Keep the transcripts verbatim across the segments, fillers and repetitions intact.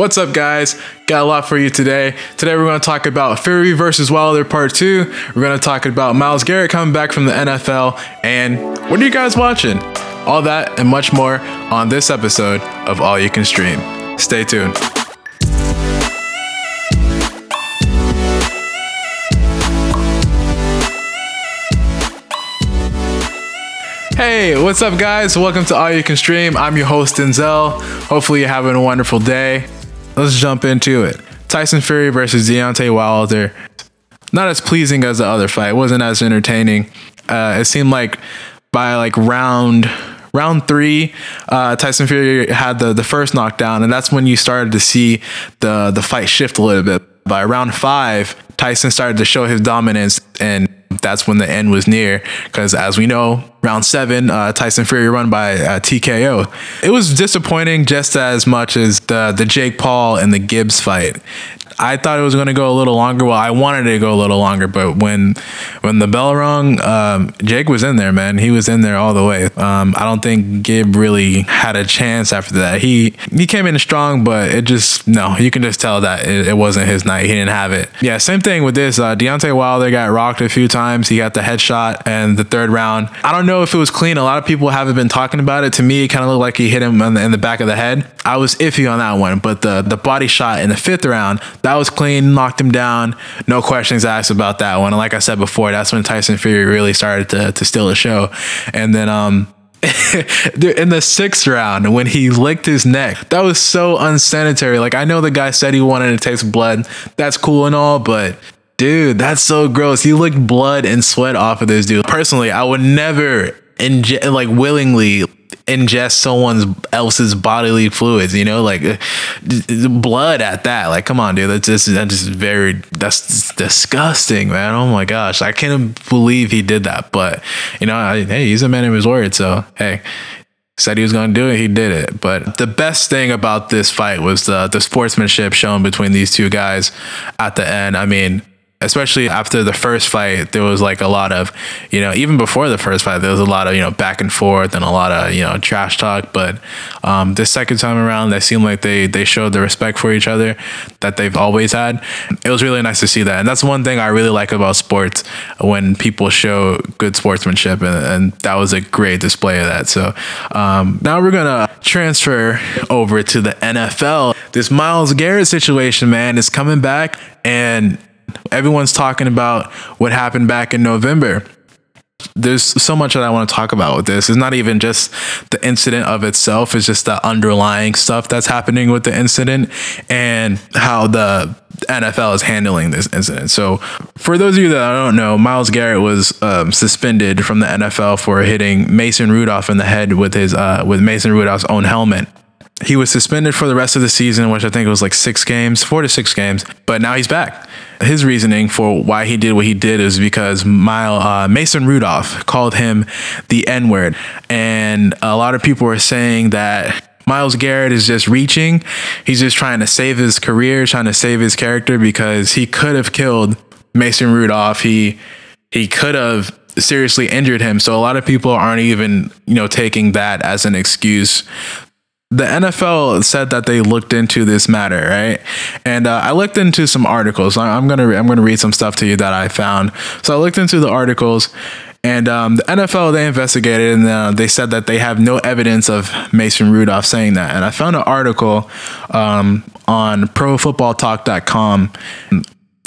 What's up, guys? Got a lot for you today. Today we're going to talk about Fury versus Wilder Part two. We're going to talk about Myles Garrett coming back from the N F L. And what are you guys watching? All that and much more on this episode of All You Can Stream. Stay tuned. Hey, what's up, guys? Welcome to All You Can Stream. I'm your host, Denzel. Hopefully you're having a wonderful day. Let's jump into it. Tyson Fury versus Deontay Wilder. Not as pleasing as the other fight. It wasn't as entertaining. Uh, it seemed like by like round round three, uh, Tyson Fury had the, the first knockdown, and that's when you started to see the, the fight shift a little bit. By round five, Tyson started to show his dominance, and that's when the end was near. Because as we know, round seven, uh, Tyson Fury run by uh, T K O. It was disappointing just as much as the, the Jake Paul and the Gib fight. I thought it was going to go a little longer. Well, I wanted it to go a little longer, but when when the bell rung, um, Jake was in there, man. He was in there all the way. Um, I don't think Gib really had a chance after that. He he came in strong, but it just, no, you can just tell that it, it wasn't his night. He didn't have it. Yeah, same thing with this. Uh, Deontay Wilder got rocked a few times. He got the headshot and the third round. I don't know if it was clean. A lot of people haven't been talking about it. To me, it kind of looked like he hit him in the, in the back of the head. I was iffy on that one, but the, the body shot in the fifth round, that That was clean, knocked him down. No questions asked about that one. And like I said before, that's when Tyson Fury really started to, to steal the show. And then um, in the sixth round, when he licked his neck, that was so unsanitary. Like, I know the guy said he wanted to taste blood. That's cool and all, but dude, that's so gross. He licked blood and sweat off of this dude. Personally, I would never inge- like willingly ingest someone else's bodily fluids, you know, like uh, d- d- blood at that. Like, come on, dude. That's just, that's just very, that's just disgusting, man. Oh my gosh. I can't believe he did that. But, you know, I, hey, he's a man of his word. So, hey, said he was going to do it. He did it. But the best thing about this fight was the, the sportsmanship shown between these two guys at the end. I mean, especially after the first fight, there was like a lot of, you know, even before the first fight, there was a lot of, you know, back and forth and a lot of, you know, trash talk. But um, the second time around, they seemed like they they showed the respect for each other that they've always had. It was really nice to see that. And that's one thing I really like about sports, when people show good sportsmanship. And, and that was a great display of that. So um, now we're going to transfer over to the N F L. This Myles Garrett situation, man, is coming back, and everyone's talking about what happened back in November. There's so much that I want to talk about with this. It's not even just the incident of itself. It's just the underlying stuff that's happening with the incident and how the N F L is handling this incident. So for those of you that I don't know, Myles Garrett was um, suspended from the N F L for hitting Mason Rudolph in the head with his uh, with Mason Rudolph's own helmet. He was suspended for the rest of the season, which I think was like six games, four to six games. But now he's back. His reasoning for why he did what he did is because Myles, uh, Mason Rudolph called him the N-word. And a lot of people are saying that Myles Garrett is just reaching. He's just trying to save his career, trying to save his character, because he could have killed Mason Rudolph. He, he could have seriously injured him. So a lot of people aren't even, you know, taking that as an excuse. The N F L said that they looked into this matter, right? And uh, I looked into some articles. I'm gonna re- I'm gonna read some stuff to you that I found. So I looked into the articles, and um, the N F L, they investigated, and uh, they said that they have no evidence of Mason Rudolph saying that. And I found an article um, on pro football talk dot com.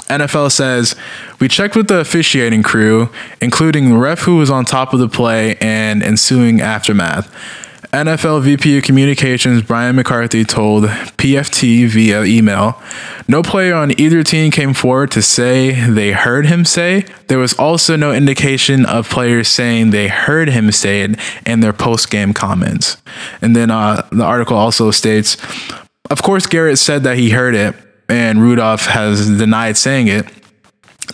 N F L says, we checked with the officiating crew, including the ref who was on top of the play and ensuing aftermath. N F L V P of Communications Brian McCarthy told P F T via email, no player on either team came forward to say they heard him say. There was also no indication of players saying they heard him say it in their post-game comments. And then uh, the article also states, of course, Garrett said that he heard it, and Rudolph has denied saying it.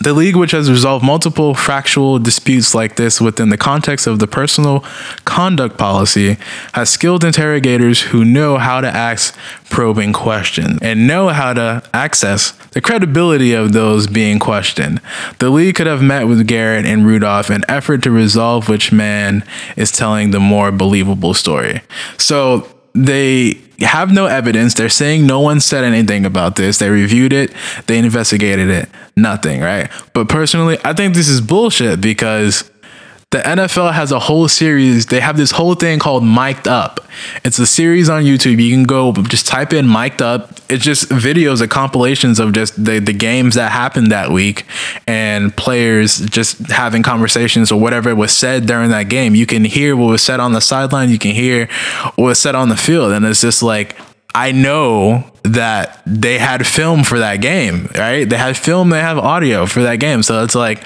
The league, which has resolved multiple factual disputes like this within the context of the personal conduct policy, has skilled interrogators who know how to ask probing questions and know how to access the credibility of those being questioned. The league could have met with Garrett and Rudolph in an effort to resolve which man is telling the more believable story. So they have no evidence. They're saying no one said anything about this. They reviewed it. They investigated it. Nothing, right? But personally, I think this is bullshit because the N F L has a whole series. They have this whole thing called Mic'd Up. It's a series on YouTube. You can go just type in Mic'd Up. It's just videos or compilations of just the, the games that happened that week and players just having conversations or whatever was said during that game. You can hear what was said on the sideline. You can hear what was said on the field. And it's just like, I know that they had film for that game, right? They had film. They have audio for that game. So it's like,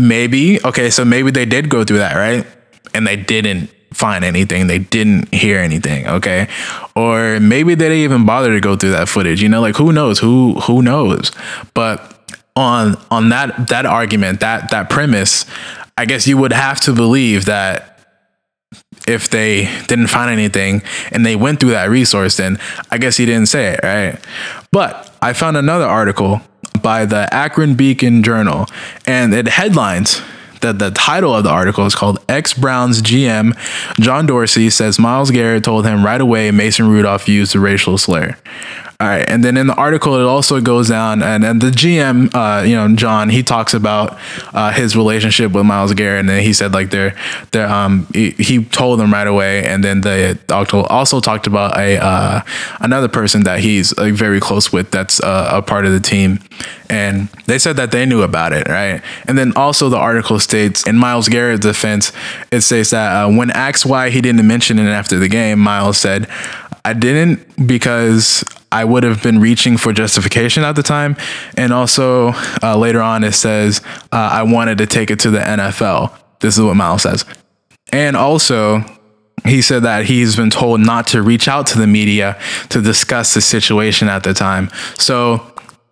maybe, okay, so maybe they did go through that, right? And they didn't find anything. They didn't hear anything, okay? Or maybe they didn't even bother to go through that footage, you know? Like, who knows? Who who knows? But on on that that argument, that that premise, I guess you would have to believe that if they didn't find anything and they went through that resource, then I guess he didn't say it, right? But I found another article by the Akron Beacon Journal, and it headlines that the title of the article is called "Ex-Browns G M John Dorsey Says Myles Garrett Told Him Right Away Mason Rudolph Used a Racial Slur." All right. And then in the article, it also goes down and, and the G M, uh, you know, John, he talks about uh, his relationship with Myles Garrett. And then he said like they're, they're um, he, he told them right away. And then the doctor also talked about a uh, another person that he's uh, very close with that's uh, a part of the team. And they said that they knew about it. Right. And then also the article states in Myles Garrett's defense, it states that uh, when asked why he didn't mention it after the game, Myles said, "I didn't because I would have been reaching for justification at the time." And also uh, later on, it says, uh, I wanted to take it to the N F L. This is what Myles says. And also, he said that he's been told not to reach out to the media to discuss the situation at the time. So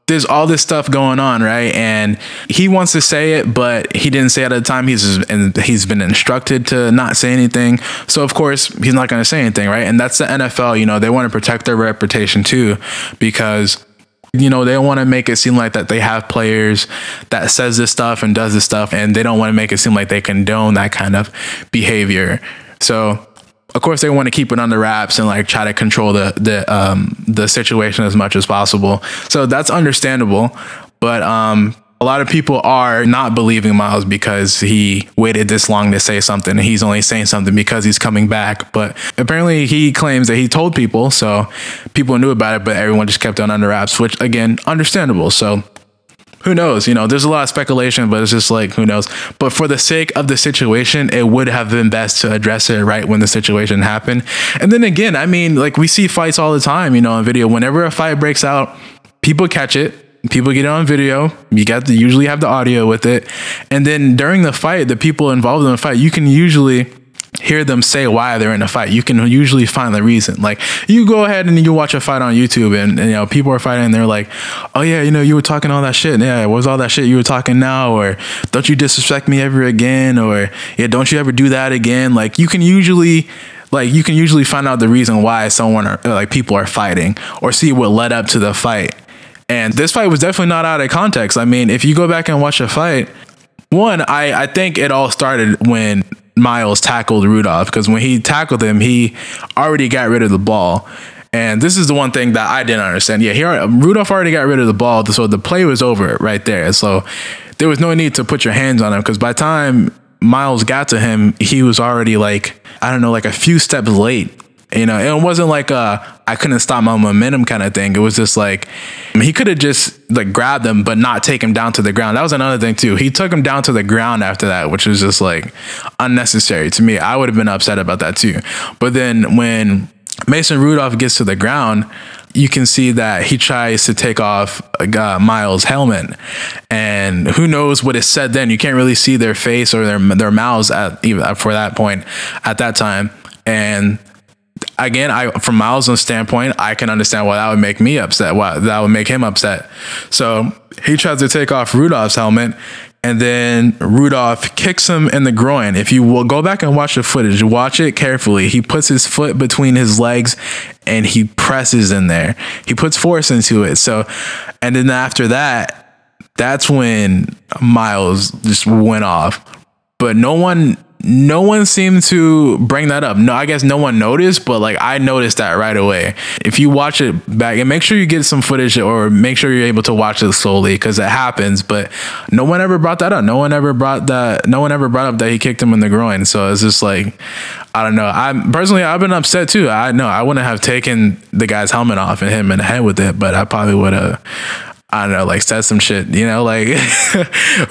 there's all this stuff going on, right? And he wants to say it, but he didn't say it at the time. He's and he's been instructed to not say anything. So of course he's not going to say anything, right? And that's the N F L. You know, they want to protect their reputation too, because you know they want to make it seem like that they have players that says this stuff and does this stuff, and they don't want to make it seem like they condone that kind of behavior. So of course, they want to keep it under wraps and like try to control the the um, the situation as much as possible. So that's understandable. But um, a lot of people are not believing Myles because he waited this long to say something. He's only saying something because he's coming back. But apparently he claims that he told people. So people knew about it, but everyone just kept it under wraps, which, again, understandable. So who knows? You know, there's a lot of speculation, but it's just like, who knows? But for the sake of the situation, it would have been best to address it right when the situation happened. And then again, I mean, like we see fights all the time, you know, on video. Whenever a fight breaks out, people catch it. People get it on video. You got to usually have the audio with it. And then during the fight, the people involved in the fight, you can usually hear them say why they're in a fight. You can usually find the reason. Like, you go ahead and you watch a fight on YouTube and, and you know, people are fighting and they're like, oh yeah, you know, you were talking all that shit. Yeah, what was all that shit you were talking now? Or don't you disrespect me ever again? Or yeah, don't you ever do that again? Like, you can usually like you can usually find out the reason why someone or like people are fighting or see what led up to the fight. And this fight was definitely not out of context. I mean, if you go back and watch a fight, one, I, I think it all started when Myles tackled Rudolph, because when he tackled him, he already got rid of the ball. And this is the one thing that I didn't understand. Yeah, he already, Rudolph already got rid of the ball, so the play was over right there. So there was no need to put your hands on him, because by the time Myles got to him, he was already like, I don't know, like a few steps late. You know, it wasn't like a, I couldn't stop my momentum kind of thing. It was just like, I mean, he could have just like grabbed him, but not take him down to the ground. That was another thing too. He took him down to the ground after that, which was just like unnecessary to me. I would have been upset about that too. But then when Mason Rudolph gets to the ground, you can see that he tries to take off uh, Myles' helmet, and who knows what is said then. You can't really see their face or their, their mouths at even for that point at that time. And again, I from Myles' standpoint, I can understand why that would make me upset, why that would make him upset. So he tries to take off Rudolph's helmet, and then Rudolph kicks him in the groin. If you will go back and watch the footage, watch it carefully. He puts his foot between his legs and he presses in there. He puts force into it. So, and then after that, that's when Myles just went off. But no one no one seemed to bring that up. No, I guess no one noticed, but like I noticed that right away. If you watch it back, and make sure you get some footage or make sure you're able to watch it slowly because it happens, but no one ever brought that up. No one ever brought that. No one ever brought up that he kicked him in the groin. So it's just like, I don't know. I'm personally, I've been upset too. I know I wouldn't have taken the guy's helmet off and hit him in the head with it, but I probably would have, I don't know, like said some shit, you know, like,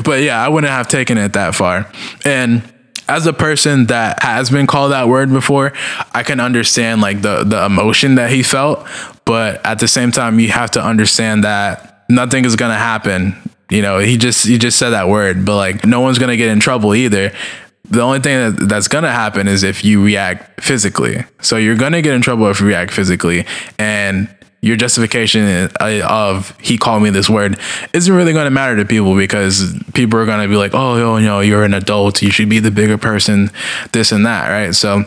but yeah, I wouldn't have taken it that far. And as a person that has been called that word before, I can understand like the, the emotion that he felt, but at the same time, you have to understand that nothing is going to happen. You know, he just, he just said that word, but like no one's going to get in trouble either. The only thing that, that's going to happen is if you react physically. So you're going to get in trouble if you react physically, and your justification of he called me this word isn't really going to matter to people because people are going to be like, oh, yo, yo, you're an adult. You should be the bigger person, this and that. Right. So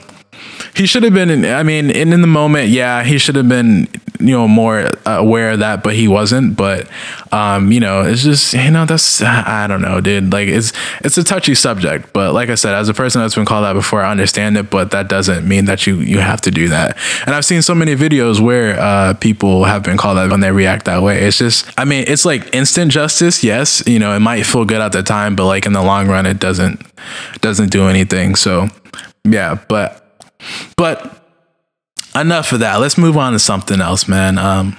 he should have been, I mean, in, in the moment, yeah, he should have been, you know, more aware of that, but he wasn't. But, um, you know, it's just, you know, that's, I don't know, dude, like it's, it's a touchy subject, but like I said, as a person that's been called that before, I understand it, but that doesn't mean that you, you have to do that. And I've seen so many videos where, uh, people have been called that when they react that way. It's just, I mean, it's like instant justice. Yes. You know, it might feel good at the time, but like in the long run, it doesn't, doesn't do anything. So yeah, but, but enough of that. Let's move on to something else, man. Um,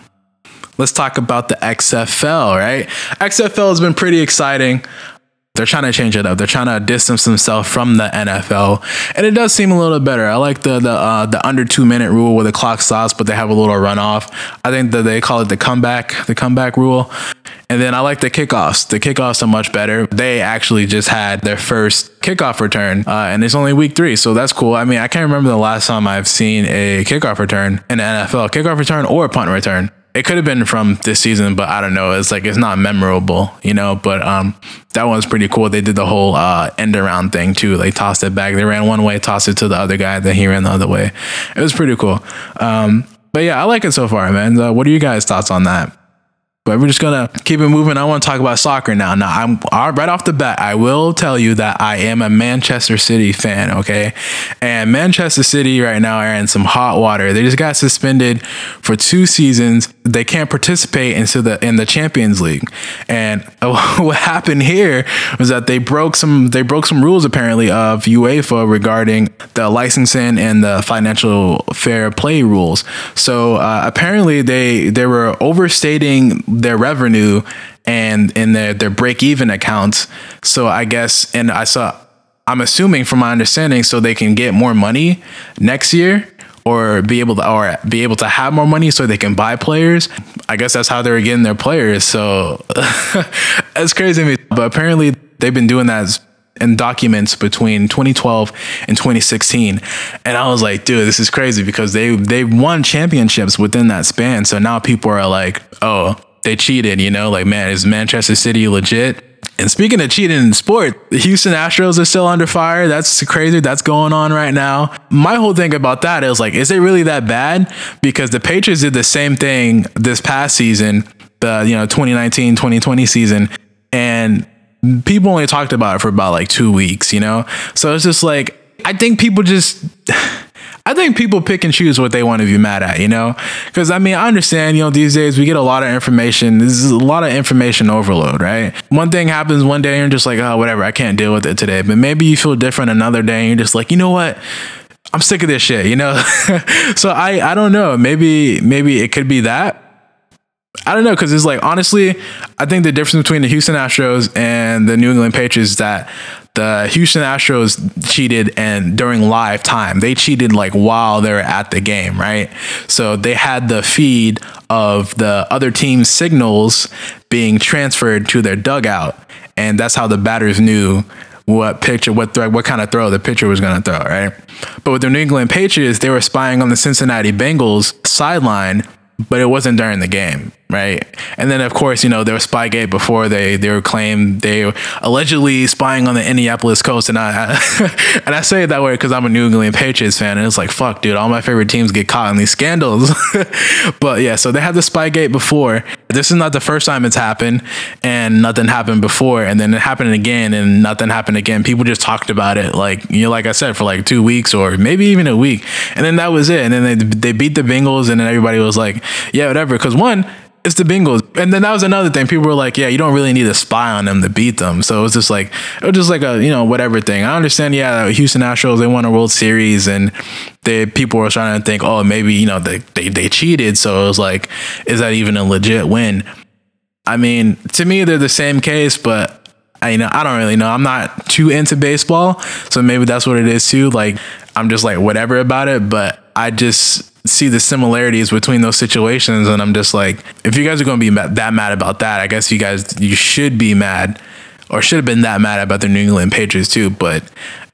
let's talk about the X F L, right? X F L has been pretty exciting. They're trying to change it up. They're trying to distance themselves from the N F L, and it does seem a little better. I like the the uh, the under two minute rule where the clock stops, but they have a little runoff. I think that they call it the comeback, the comeback rule. And then I like the kickoffs. The kickoffs are much better. They actually just had their first kickoff return, uh, and it's only week three, so that's cool. I mean, I can't remember the last time I've seen a kickoff return in the N F L, kickoff return or punt return. It could have been from this season, but I don't know. It's like, it's not memorable, you know, but um, that one's pretty cool. They did the whole uh, end around thing too. They tossed it back. They ran one way, tossed it to the other guy, then he ran the other way. It was pretty cool. Um, but yeah, I like it so far, man. Uh, what are you guys' thoughts on that? But we're just going to keep it moving. I want to talk about soccer now. Now, I'm right off the bat, I will tell you that I am a Manchester City fan, okay? And Manchester City right now are in some hot water. They just got suspended for two seasons. They can't participate into the in the Champions League. And what happened here was that they broke some they broke some rules, apparently, of UEFA regarding the licensing and the financial fair play rules. So uh, apparently they they were overstating their revenue and in their, their break even accounts. So I guess, and I saw, I'm assuming from my understanding, so they can get more money next year or be able to, or be able to have more money so they can buy players. I guess that's how they're getting their players. So that's crazy to me. But apparently they've been doing that in documents between twenty twelve and twenty sixteen. And I was like, dude, this is crazy because they, they won championships within that span. So now people are like, oh, they cheated, you know, like, man, is Manchester City legit? And speaking of cheating in sport, the Houston Astros are still under fire. That's crazy. That's going on right now. My whole thing about that is like, is it really that bad? Because the Patriots did the same thing this past season, the, you know, twenty nineteen, twenty twenty season. And people only talked about it for about like two weeks, you know? So it's just like, I think people just... I think people pick and choose what they want to be mad at, you know, because I mean, I understand, you know, these days we get a lot of information. This is a lot of information overload, right? One thing happens one day and you're just like, oh, whatever, I can't deal with it today. But maybe you feel different another day and you're just like, you know what? I'm sick of this shit, you know? So I, I don't know. Maybe, maybe it could be that. I don't know, because it's like, honestly, I think the difference between the Houston Astros and the New England Patriots is that the Houston Astros cheated and during live time. They cheated like while they were at the game, right? So they had the feed of the other team's signals being transferred to their dugout. And that's how the batters knew what picture, what threat, what kind of throw the pitcher was going to throw, right? But with the New England Patriots, they were spying on the Cincinnati Bengals sideline, but it wasn't during the game. Right. And then, of course, you know, there was Spygate before they, they were claimed they were allegedly spying on the Indianapolis Colts. And I, I and I say it that way because I'm a New England Patriots fan. And it's like, fuck, dude, all my favorite teams get caught in these scandals. But yeah, so they had the Spygate before. This is not the first time it's happened, and nothing happened before. And then it happened again, and nothing happened again. People just talked about it, like, you know, like I said, for like two weeks or maybe even a week. And then that was it. And then they, they beat the Bengals, and then everybody was like, yeah, whatever. Because one, it's the Bengals. And then that was another thing. People were like, yeah, you don't really need to spy on them to beat them. So it was just like, it was just like a, you know, whatever thing. I understand, yeah, Houston Astros, they won a World Series, and they, people were trying to think, oh, maybe, you know, they, they, they cheated. So it was like, is that even a legit win? I mean, to me, they're the same case, but I, you know, I don't really know. I'm not too into baseball. So maybe that's what it is too. Like, I'm just like, whatever about it. But I just see the similarities between those situations, and I'm just like, if you guys are going to be mad, that mad about that, I guess you guys you should be mad, or should have been that mad about the New England Patriots too. But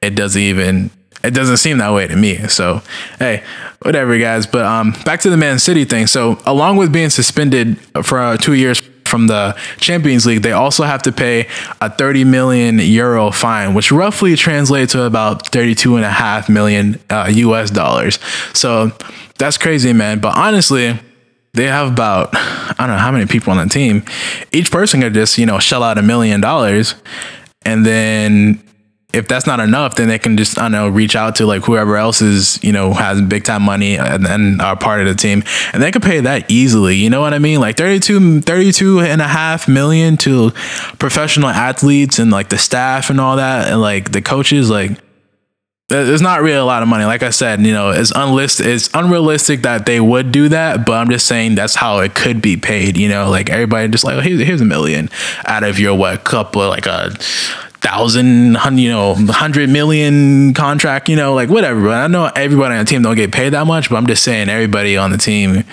it doesn't even it doesn't seem that way to me. So hey, whatever, guys. But um, back to the Man City thing. So along with being suspended for uh, two years from the Champions League, they also have to pay a thirty million euro fine, which roughly translates to about thirty-two and a half million uh, U S dollars. So that's crazy, man. But honestly, they have about, I don't know how many people on the team. Each person could just, you know, shell out a million dollars. And then if that's not enough, then they can just, I don't know, reach out to like whoever else is, you know, has big time money and, and are part of the team, and they could pay that easily. You know what I mean? Like thirty-two, thirty-two and a half million to professional athletes and like the staff and all that. And like the coaches, like it's not really a lot of money. Like I said, you know, it's unlisted, it's unrealistic that they would do that, but I'm just saying that's how it could be paid. You know, like everybody just like, oh, here's, here's a million out of your, what, couple, like a thousand, you know, hundred million contract, you know, like whatever. But I know everybody on the team don't get paid that much, but I'm just saying everybody on the team,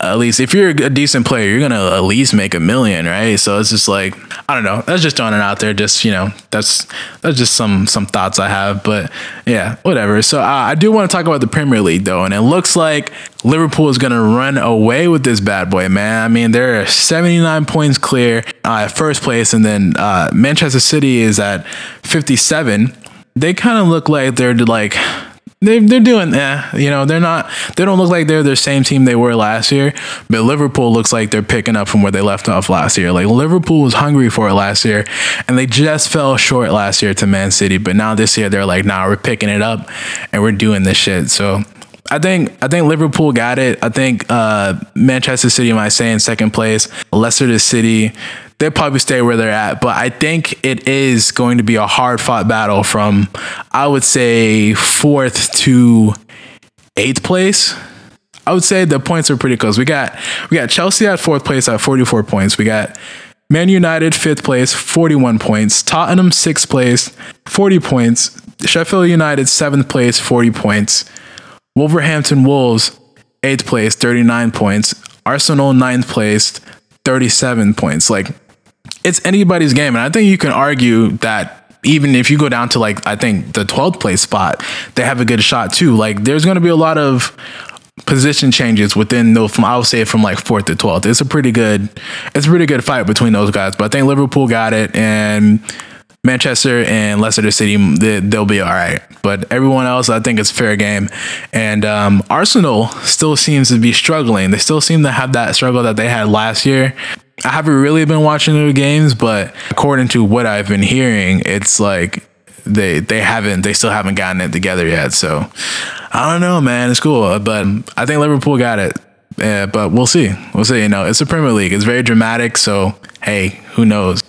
at least if you're a decent player, you're going to at least make a million. Right. So it's just like, I don't know. That's just throwing it out there. Just, you know, that's, that's just some, some thoughts I have, but yeah, whatever. So uh, I do want to talk about the Premier League though. And it looks like Liverpool is going to run away with this bad boy, man. I mean, they're seventy-nine points clear uh, at first place. And then uh, Manchester City is at fifty-seven. They kind of look like they're like, They they're doing eh, you know, they're not they don't look like they're the same team they were last year, but Liverpool looks like they're picking up from where they left off last year. Like Liverpool was hungry for it last year, and they just fell short last year to Man City, but now this year they're like, nah, we're picking it up and we're doing this shit. So I think I think Liverpool got it. I think uh, Manchester City might stay in second place. Leicester City, they'll probably stay where they're at. But I think it is going to be a hard-fought battle from, I would say, fourth to eighth place. I would say the points are pretty close. We got we got Chelsea at fourth place at forty-four points. We got Man United fifth place, forty-one points. Tottenham sixth place, forty points. Sheffield United seventh place, forty points. Wolverhampton Wolves, eighth place, thirty-nine points. Arsenal, ninth place, thirty-seven points. Like, it's anybody's game. And I think you can argue that even if you go down to, like, I think the twelfth place spot, they have a good shot too. Like, there's going to be a lot of position changes within those, from, I would say, from like fourth to twelfth. It's a pretty good, it's a pretty good fight between those guys. But I think Liverpool got it, and Manchester and Leicester City, they, they'll be all right. But everyone else, I think it's fair game. And um, Arsenal still seems to be struggling. They still seem to have that struggle that they had last year. I haven't really been watching their games, but according to what I've been hearing, it's like they they haven't, they still haven't gotten it together yet. So I don't know, man. It's cool, but I think Liverpool got it. Yeah, but we'll see. We'll see. You know, it's the Premier League. It's very dramatic. So hey, who knows?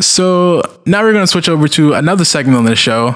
So now we're going to switch over to another segment on the show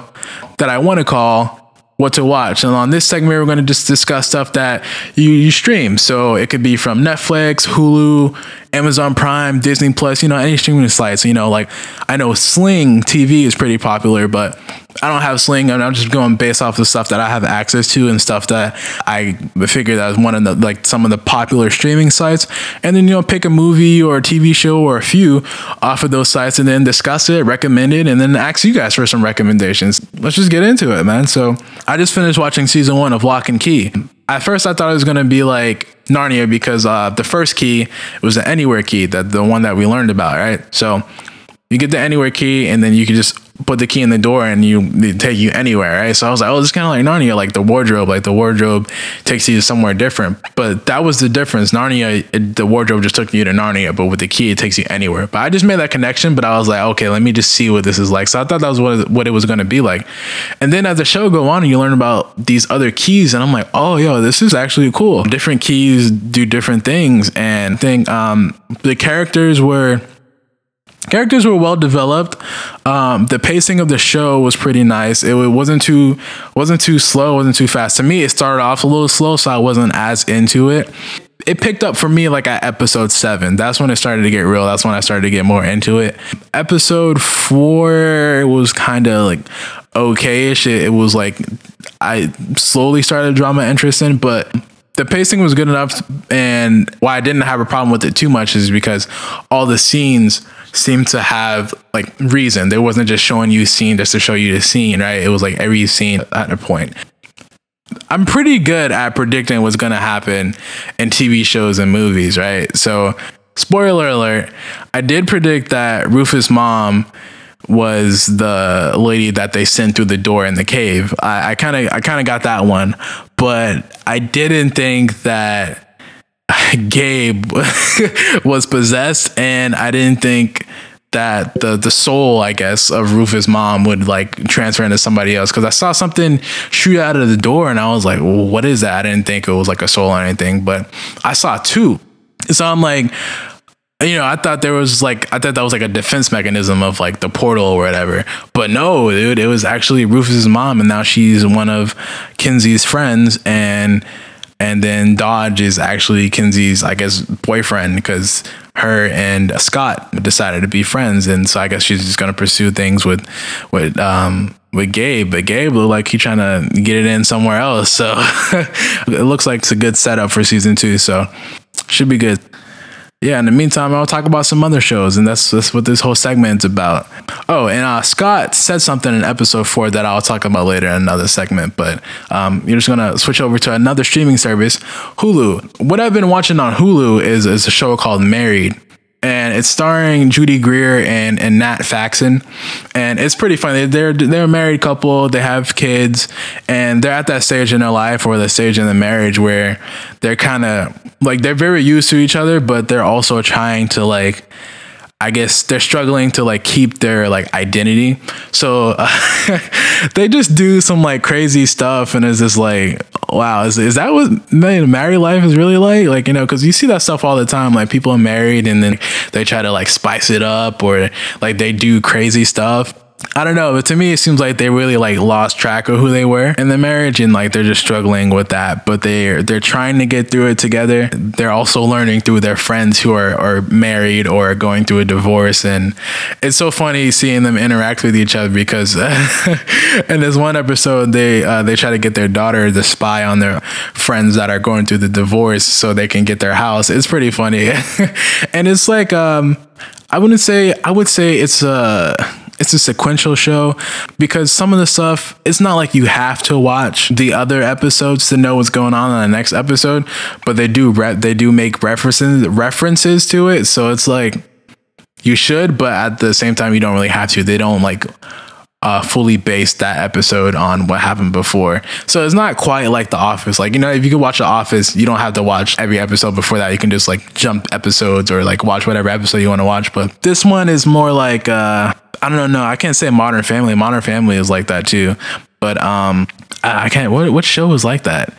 that I want to call What to Watch. And on this segment, we're going to just discuss stuff that you, you stream. So it could be from Netflix, Hulu, Amazon Prime, Disney Plus, you know, any streaming sites. You know, like I know Sling T V is pretty popular, but I don't have Sling. I mean, I'm just going based off the stuff that I have access to and stuff that I figured that was one of the, like, some of the popular streaming sites. And then, you know, pick a movie or a T V show or a few off of those sites and then discuss it, recommend it, and then ask you guys for some recommendations. Let's just get into it, man. So I just finished watching season one of Lock and Key. At first, I thought it was going to be like Narnia because uh, the first key was the anywhere key, that the one that we learned about, right? So you get the anywhere key, and then you can just put the key in the door, and you it take you anywhere, right? So I was like, oh, this is kind of like Narnia, like the wardrobe, like the wardrobe takes you to somewhere different. But that was the difference. Narnia, it, the wardrobe just took you to Narnia, but with the key, it takes you anywhere. But I just made that connection, but I was like, okay, let me just see what this is like. So I thought that was what, what it was going to be like. And then as the show go on, you learn about these other keys, and I'm like, oh, yo, this is actually cool. Different keys do different things, and I think um, the characters were... Characters were well developed. Um, the pacing of the show was pretty nice. It wasn't too wasn't too slow, wasn't too fast. To me, it started off a little slow, so I wasn't as into it. It picked up for me like at episode seven. That's when it started to get real. That's when I started to get more into it. Episode four was kind of like okay-ish. It, it was like I slowly started drama interest in, but the pacing was good enough. And why I didn't have a problem with it too much is because all the scenes seemed to have like reason. They wasn't just showing you a scene just to show you the scene, right? It was like every scene at a point. I'm pretty good at predicting what's going to happen in T V shows and movies, right? So spoiler alert, I did predict that Rufus' mom was the lady that they sent through the door in the cave. I kind of I kind of got that one, but I didn't think that Gabe was possessed, and I didn't think that the the soul, I guess, of Rufus' mom would like transfer into somebody else, because I saw something shoot out of the door and I was like, well, what is that? I didn't think it was like a soul or anything, but I saw two. So I'm like, you know, I thought there was like, I thought that was like a defense mechanism of like the portal or whatever, but no, dude, it was actually Rufus' mom, and now she's one of Kinsey's friends, and And then Dodge is actually Kinsey's, I guess, boyfriend, because her and Scott decided to be friends. And so I guess she's just going to pursue things with with um, with Gabe. But Gabe looked like he's trying to get it in somewhere else. So it looks like it's a good setup for season two. So should be good. Yeah, in the meantime, I'll talk about some other shows, and that's that's what this whole segment's about. Oh, and uh, Scott said something in episode four that I'll talk about later in another segment, but um, you're just going to switch over to another streaming service, Hulu. What I've been watching on Hulu is, is a show called Married, and it's starring Judy Greer and, and Nat Faxon, and it's pretty funny. They're, they're a married couple, they have kids, and they're at that stage in their life or the stage in the marriage where they're kind of... like they're very used to each other, but they're also trying to like, I guess they're struggling to like keep their like identity. So uh, they just do some like crazy stuff. And it's just like, wow, is, is that what married life is really like? Like, you know, cause you see that stuff all the time. Like people are married and then they try to like spice it up, or like they do crazy stuff. I don't know, but to me, it seems like they really like lost track of who they were in the marriage, and like they're just struggling with that. But they're they're trying to get through it together. They're also learning through their friends who are, are married or going through a divorce, and it's so funny seeing them interact with each other because in this one episode, they uh, they try to get their daughter to spy on their friends that are going through the divorce so they can get their house. It's pretty funny, and it's like um, I wouldn't say I would say it's a. Uh, It's a sequential show, because some of the stuff, it's not like you have to watch the other episodes to know what's going on in the next episode, but they do re- they do make references references to it, so it's like you should, but at the same time you don't really have to. They don't like uh, fully base that episode on what happened before, so it's not quite like The Office. Like, you know, if you can watch The Office, you don't have to watch every episode before that. You can just like jump episodes or like watch whatever episode you want to watch. But this one is more like uh. I don't know. No, I can't say Modern Family. Modern Family is like that too, but um, I, I can't. What what show is like that?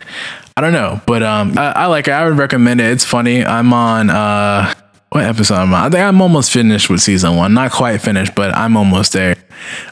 I don't know, but um, I, I like it. I would recommend it. It's funny. I'm on uh, what episode am I? I think I'm almost finished with season one. Not quite finished, but I'm almost there.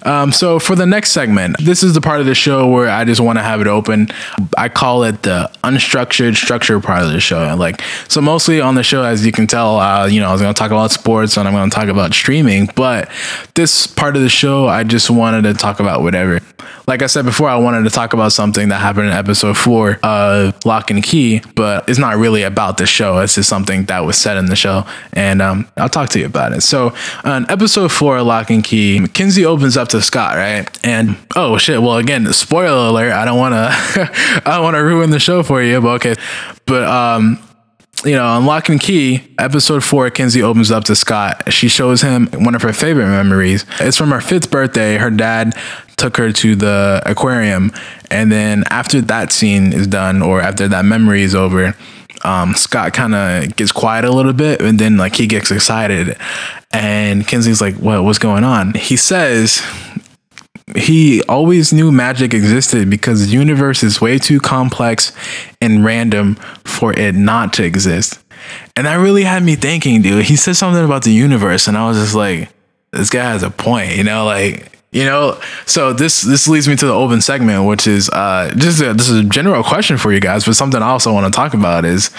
Um, so for the next segment, this is the part of the show where I just want to have it open. I call it the unstructured structured part of the show. Like, so mostly on the show, as you can tell, uh, you know, I was going to talk about sports and I'm going to talk about streaming, but this part of the show, I just wanted to talk about whatever. Like I said before, I wanted to talk about something that happened in episode four of Lock and Key, but it's not really about the show. It's just something that was said in the show, and um, I'll talk to you about it. So on episode four of Lock and Key, Kinsey opens up to Scott, right? And oh shit, well again, spoiler alert, I don't want to I don't want to ruin the show for you, but okay. But um you know, on Lock and Key, episode four, Kinsey opens up to Scott. She shows him one of her favorite memories. It's from her fifth birthday. Her dad took her to the aquarium. And then after that scene is done, or after that memory is over, um, Scott kind of gets quiet a little bit, and then like he gets excited. And Kinsey's like, what, what's going on? He says he always knew magic existed because the universe is way too complex and random for it not to exist. And that really had me thinking, dude. He said something about the universe, and I was just like, this guy has a point, you know, like, you know. So this this leads me to the open segment, which is uh, just a, this is a general question for you guys, but something I also want to talk about is,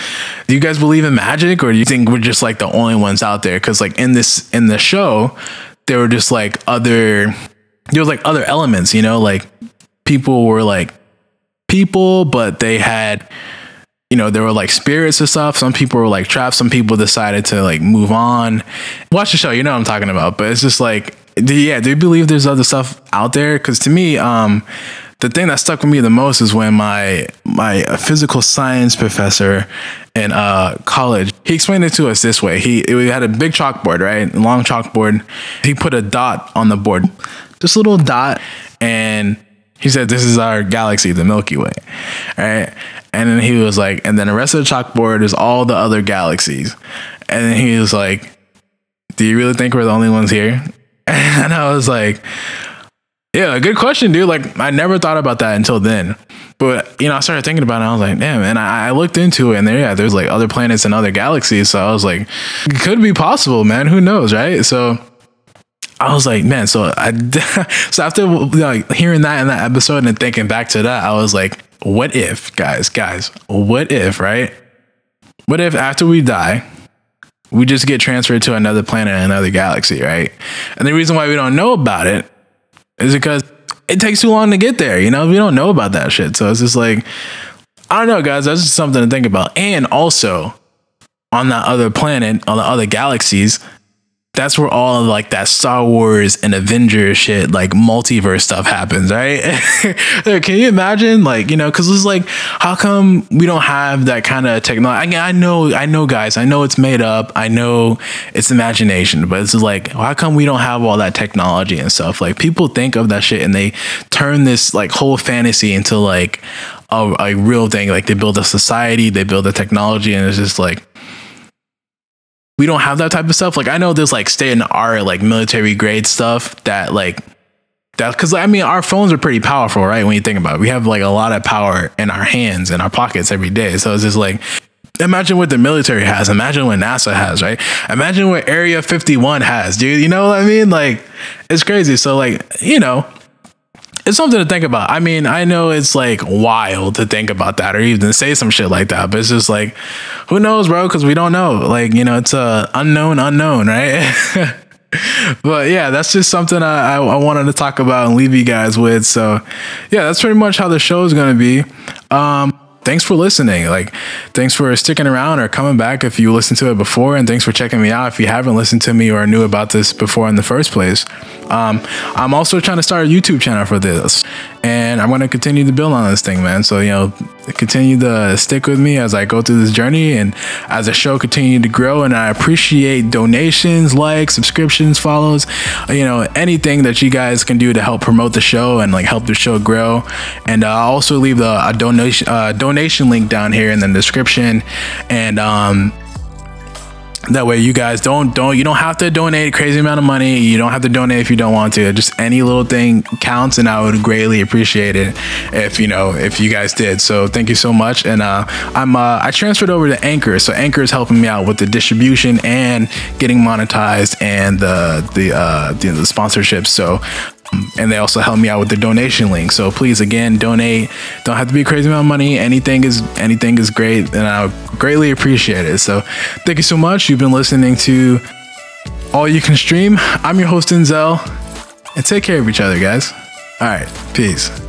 do you guys believe in magic, or do you think we're just like the only ones out there? Because like in this in the show, there were just like other there was like other elements, you know, like people were like people, but they had, you know, there were like spirits and stuff. Some people were like trapped. Some people decided to like move on. Watch the show, you know what I'm talking about. But it's just like, do, yeah, do you believe there's other stuff out there? Because to me, um, the thing that stuck with me the most is when my my physical science professor in uh, college, he explained it to us this way. He it, we had a big chalkboard, right? A long chalkboard. He put a dot on the board, this little dot, and he said, this is our galaxy, the Milky Way, right? And then he was like, and then the rest of the chalkboard is all the other galaxies. And then he was like, do you really think we're the only ones here? And I was like, yeah, good question, dude. Like, I never thought about that until then. But, you know, I started thinking about it, and I was like, damn. And I, I looked into it, and there, yeah, there's like other planets and other galaxies. So I was like, it could be possible, man. Who knows, right? So I was like, man, so I, so after like hearing that in that episode and then thinking back to that, I was like, what if, guys, guys, what if, right? What if after we die, we just get transferred to another planet and another galaxy, right? And the reason why we don't know about it is because it takes too long to get there. You know, we don't know about that shit. So it's just like, I don't know, guys, that's just something to think about. And also on that other planet, on the other galaxies, that's where all like that Star Wars and Avengers shit, like multiverse stuff happens, right? Can you imagine, like, you know, because it's like, how come we don't have that kind of technology? I, I know, I know, guys, I know it's made up, I know it's imagination, but it's like, how come we don't have all that technology and stuff? Like, people think of that shit and they turn this like whole fantasy into like a, a real thing. Like, they build a society, they build a technology, and it's just like, we don't have that type of stuff. Like, I know there's like state of the art, like military grade stuff that like that. Cause I mean, our phones are pretty powerful, right? When you think about it, we have like a lot of power in our hands and our pockets every day. So it's just like, imagine what the military has. Imagine what NASA has, right? Imagine what Area fifty-one has, dude. You know what I mean? Like, it's crazy. So like, you know, it's something to think about. I mean, I know it's like wild to think about that or even say some shit like that, but it's just like, who knows, bro? Because we don't know. Like, you know, it's a unknown unknown, right? But yeah, that's just something I, I wanted to talk about and leave you guys with. So yeah, that's pretty much how the show is going to be. Um, thanks for listening. Like, thanks for sticking around or coming back if you listened to it before. And thanks for checking me out if you haven't listened to me or knew about this before in the first place. Um, I'm also trying to start a YouTube channel for this, and I'm going to continue to build on this thing, man. So, you know, continue to stick with me as I go through this journey and as the show continue to grow. And I appreciate donations, likes, subscriptions, follows, you know, anything that you guys can do to help promote the show and like help the show grow. And I'll also leave the a donation, uh, donation link down here in the description. And, um, that way you guys don't don't you don't have to donate a crazy amount of money. You don't have to donate if you don't want to. Just any little thing counts, and I would greatly appreciate it if, you know, if you guys did. So thank you so much. And uh i'm uh i transferred over to Anchor, so Anchor is helping me out with the distribution and getting monetized and the the uh the, the sponsorships. So and they also help me out with the donation link. So please, again, donate. Don't have to be a crazy amount of money. Anything is anything is great, and I greatly appreciate it. So thank you so much. You've been listening to All You Can Stream. I'm your host, Denzel, and take care of each other, guys. All right, peace.